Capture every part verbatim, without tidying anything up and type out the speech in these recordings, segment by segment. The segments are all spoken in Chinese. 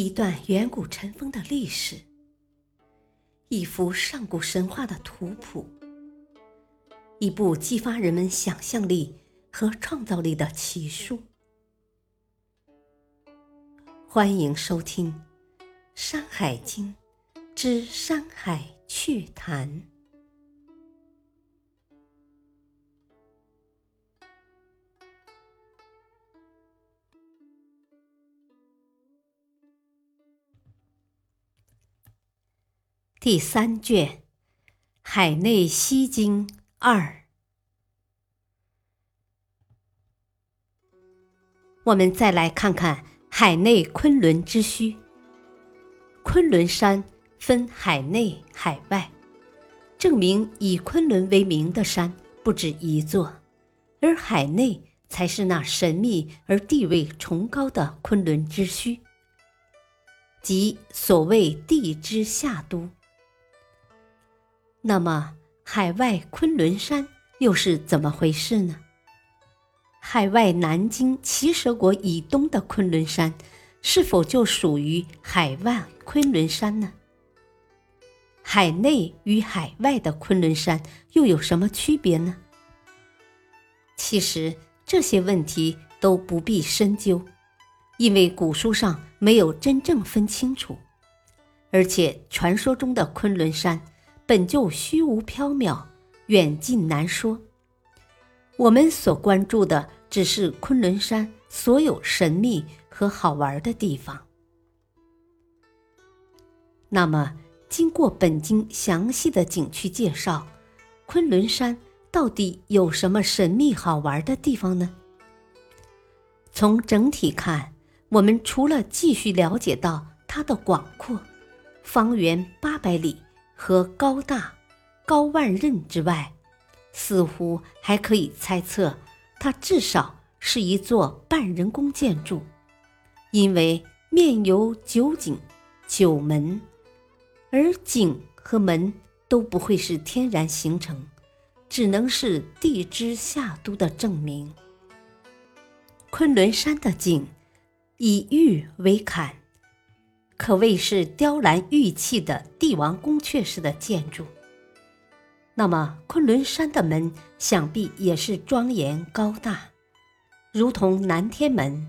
一段远古尘封的历史，一幅上古神话的图谱，一部激发人们想象力和创造力的奇书。欢迎收听《山海经之山海趣谈》。第三卷《海内西经二》。我们再来看看海内昆仑之墟。昆仑山分海内、海外，证明以昆仑为名的山不止一座，而海内才是那神秘而地位崇高的昆仑之墟，即所谓地之下都。那么海外昆仑山又是怎么回事呢？海外南京奇蛇国以东的昆仑山是否就属于海外昆仑山呢？海内与海外的昆仑山又有什么区别呢？其实这些问题都不必深究，因为古书上没有真正分清楚，而且传说中的昆仑山本就虚无缥缈，远近难说。我们所关注的只是昆仑山所有神秘和好玩的地方。那么，经过本经详细的景区介绍，昆仑山到底有什么神秘好玩的地方呢？从整体看，我们除了继续了解到它的广阔，方圆八百里，和高大、高万仞之外，似乎还可以猜测它至少是一座半人工建筑，因为面有九井、九门，而井和门都不会是天然形成，只能是地之下都的证明。昆仑山的井以玉为坎，可谓是雕栏玉砌的帝王宫阙式的建筑。那么昆仑山的门想必也是庄严高大，如同南天门，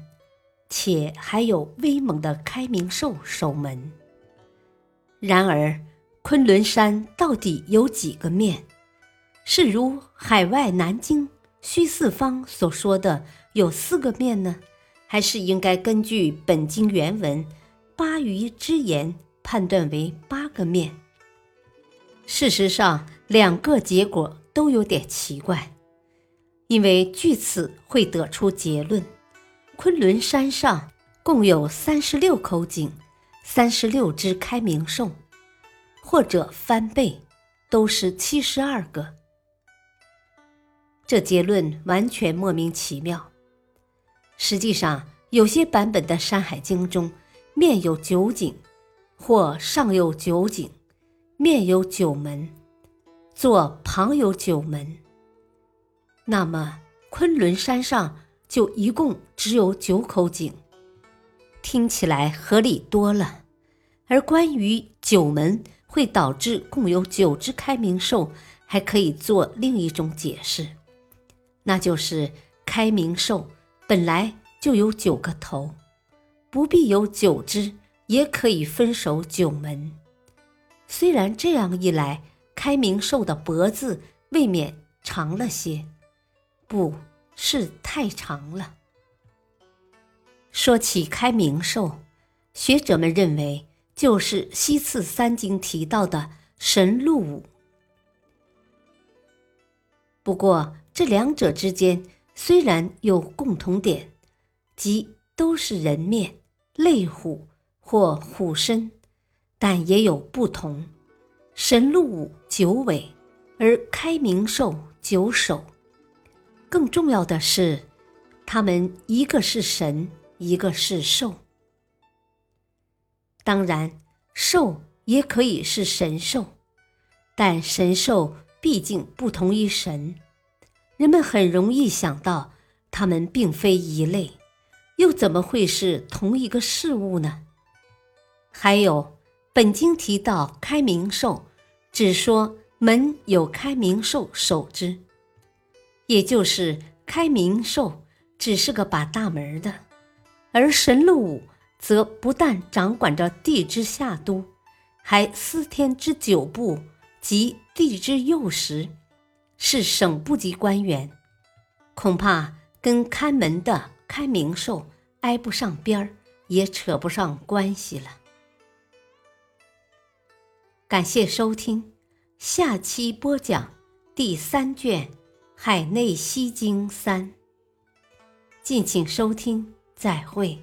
且还有威猛的开明兽守门。然而昆仑山到底有几个面？是如海外南京虚四方所说的有四个面呢，还是应该根据本经原文八余之言判断为八个面？事实上，两个结果都有点奇怪，因为据此会得出结论：昆仑山上共有三十六口井，三十六只开明兽，或者翻倍，都是七十二个。这结论完全莫名其妙。实际上，有些版本的《山海经》中，面有九井，或上有九井，面有九门，左旁有九门。那么昆仑山上就一共只有九口井，听起来合理多了。而关于九门会导致共有九只开明兽，还可以做另一种解释，那就是开明兽本来就有九个头，不必有九只，也可以分守九门。虽然这样一来，开明兽的脖子未免长了些，不是太长了。说起开明兽，学者们认为就是西次三经提到的神鹿舞。不过，这两者之间虽然有共同点，即都是人面、类虎或虎身，但也有不同。神鹿舞九尾，而开明兽九首。更重要的是，它们一个是神，一个是兽。当然，兽也可以是神兽，但神兽毕竟不同于神，人们很容易想到它们并非一类，又怎么会是同一个事物呢？还有本经提到开明兽，只说门有开明兽守之，也就是开明兽只是个把大门的，而神鹿武则不但掌管着地之下都，还司天之九部及地之右石，是省部级官员，恐怕跟看门的开明兽挨不上边儿，也扯不上关系了。感谢收听，下期播讲第三卷《海内西经三》，敬请收听，再会。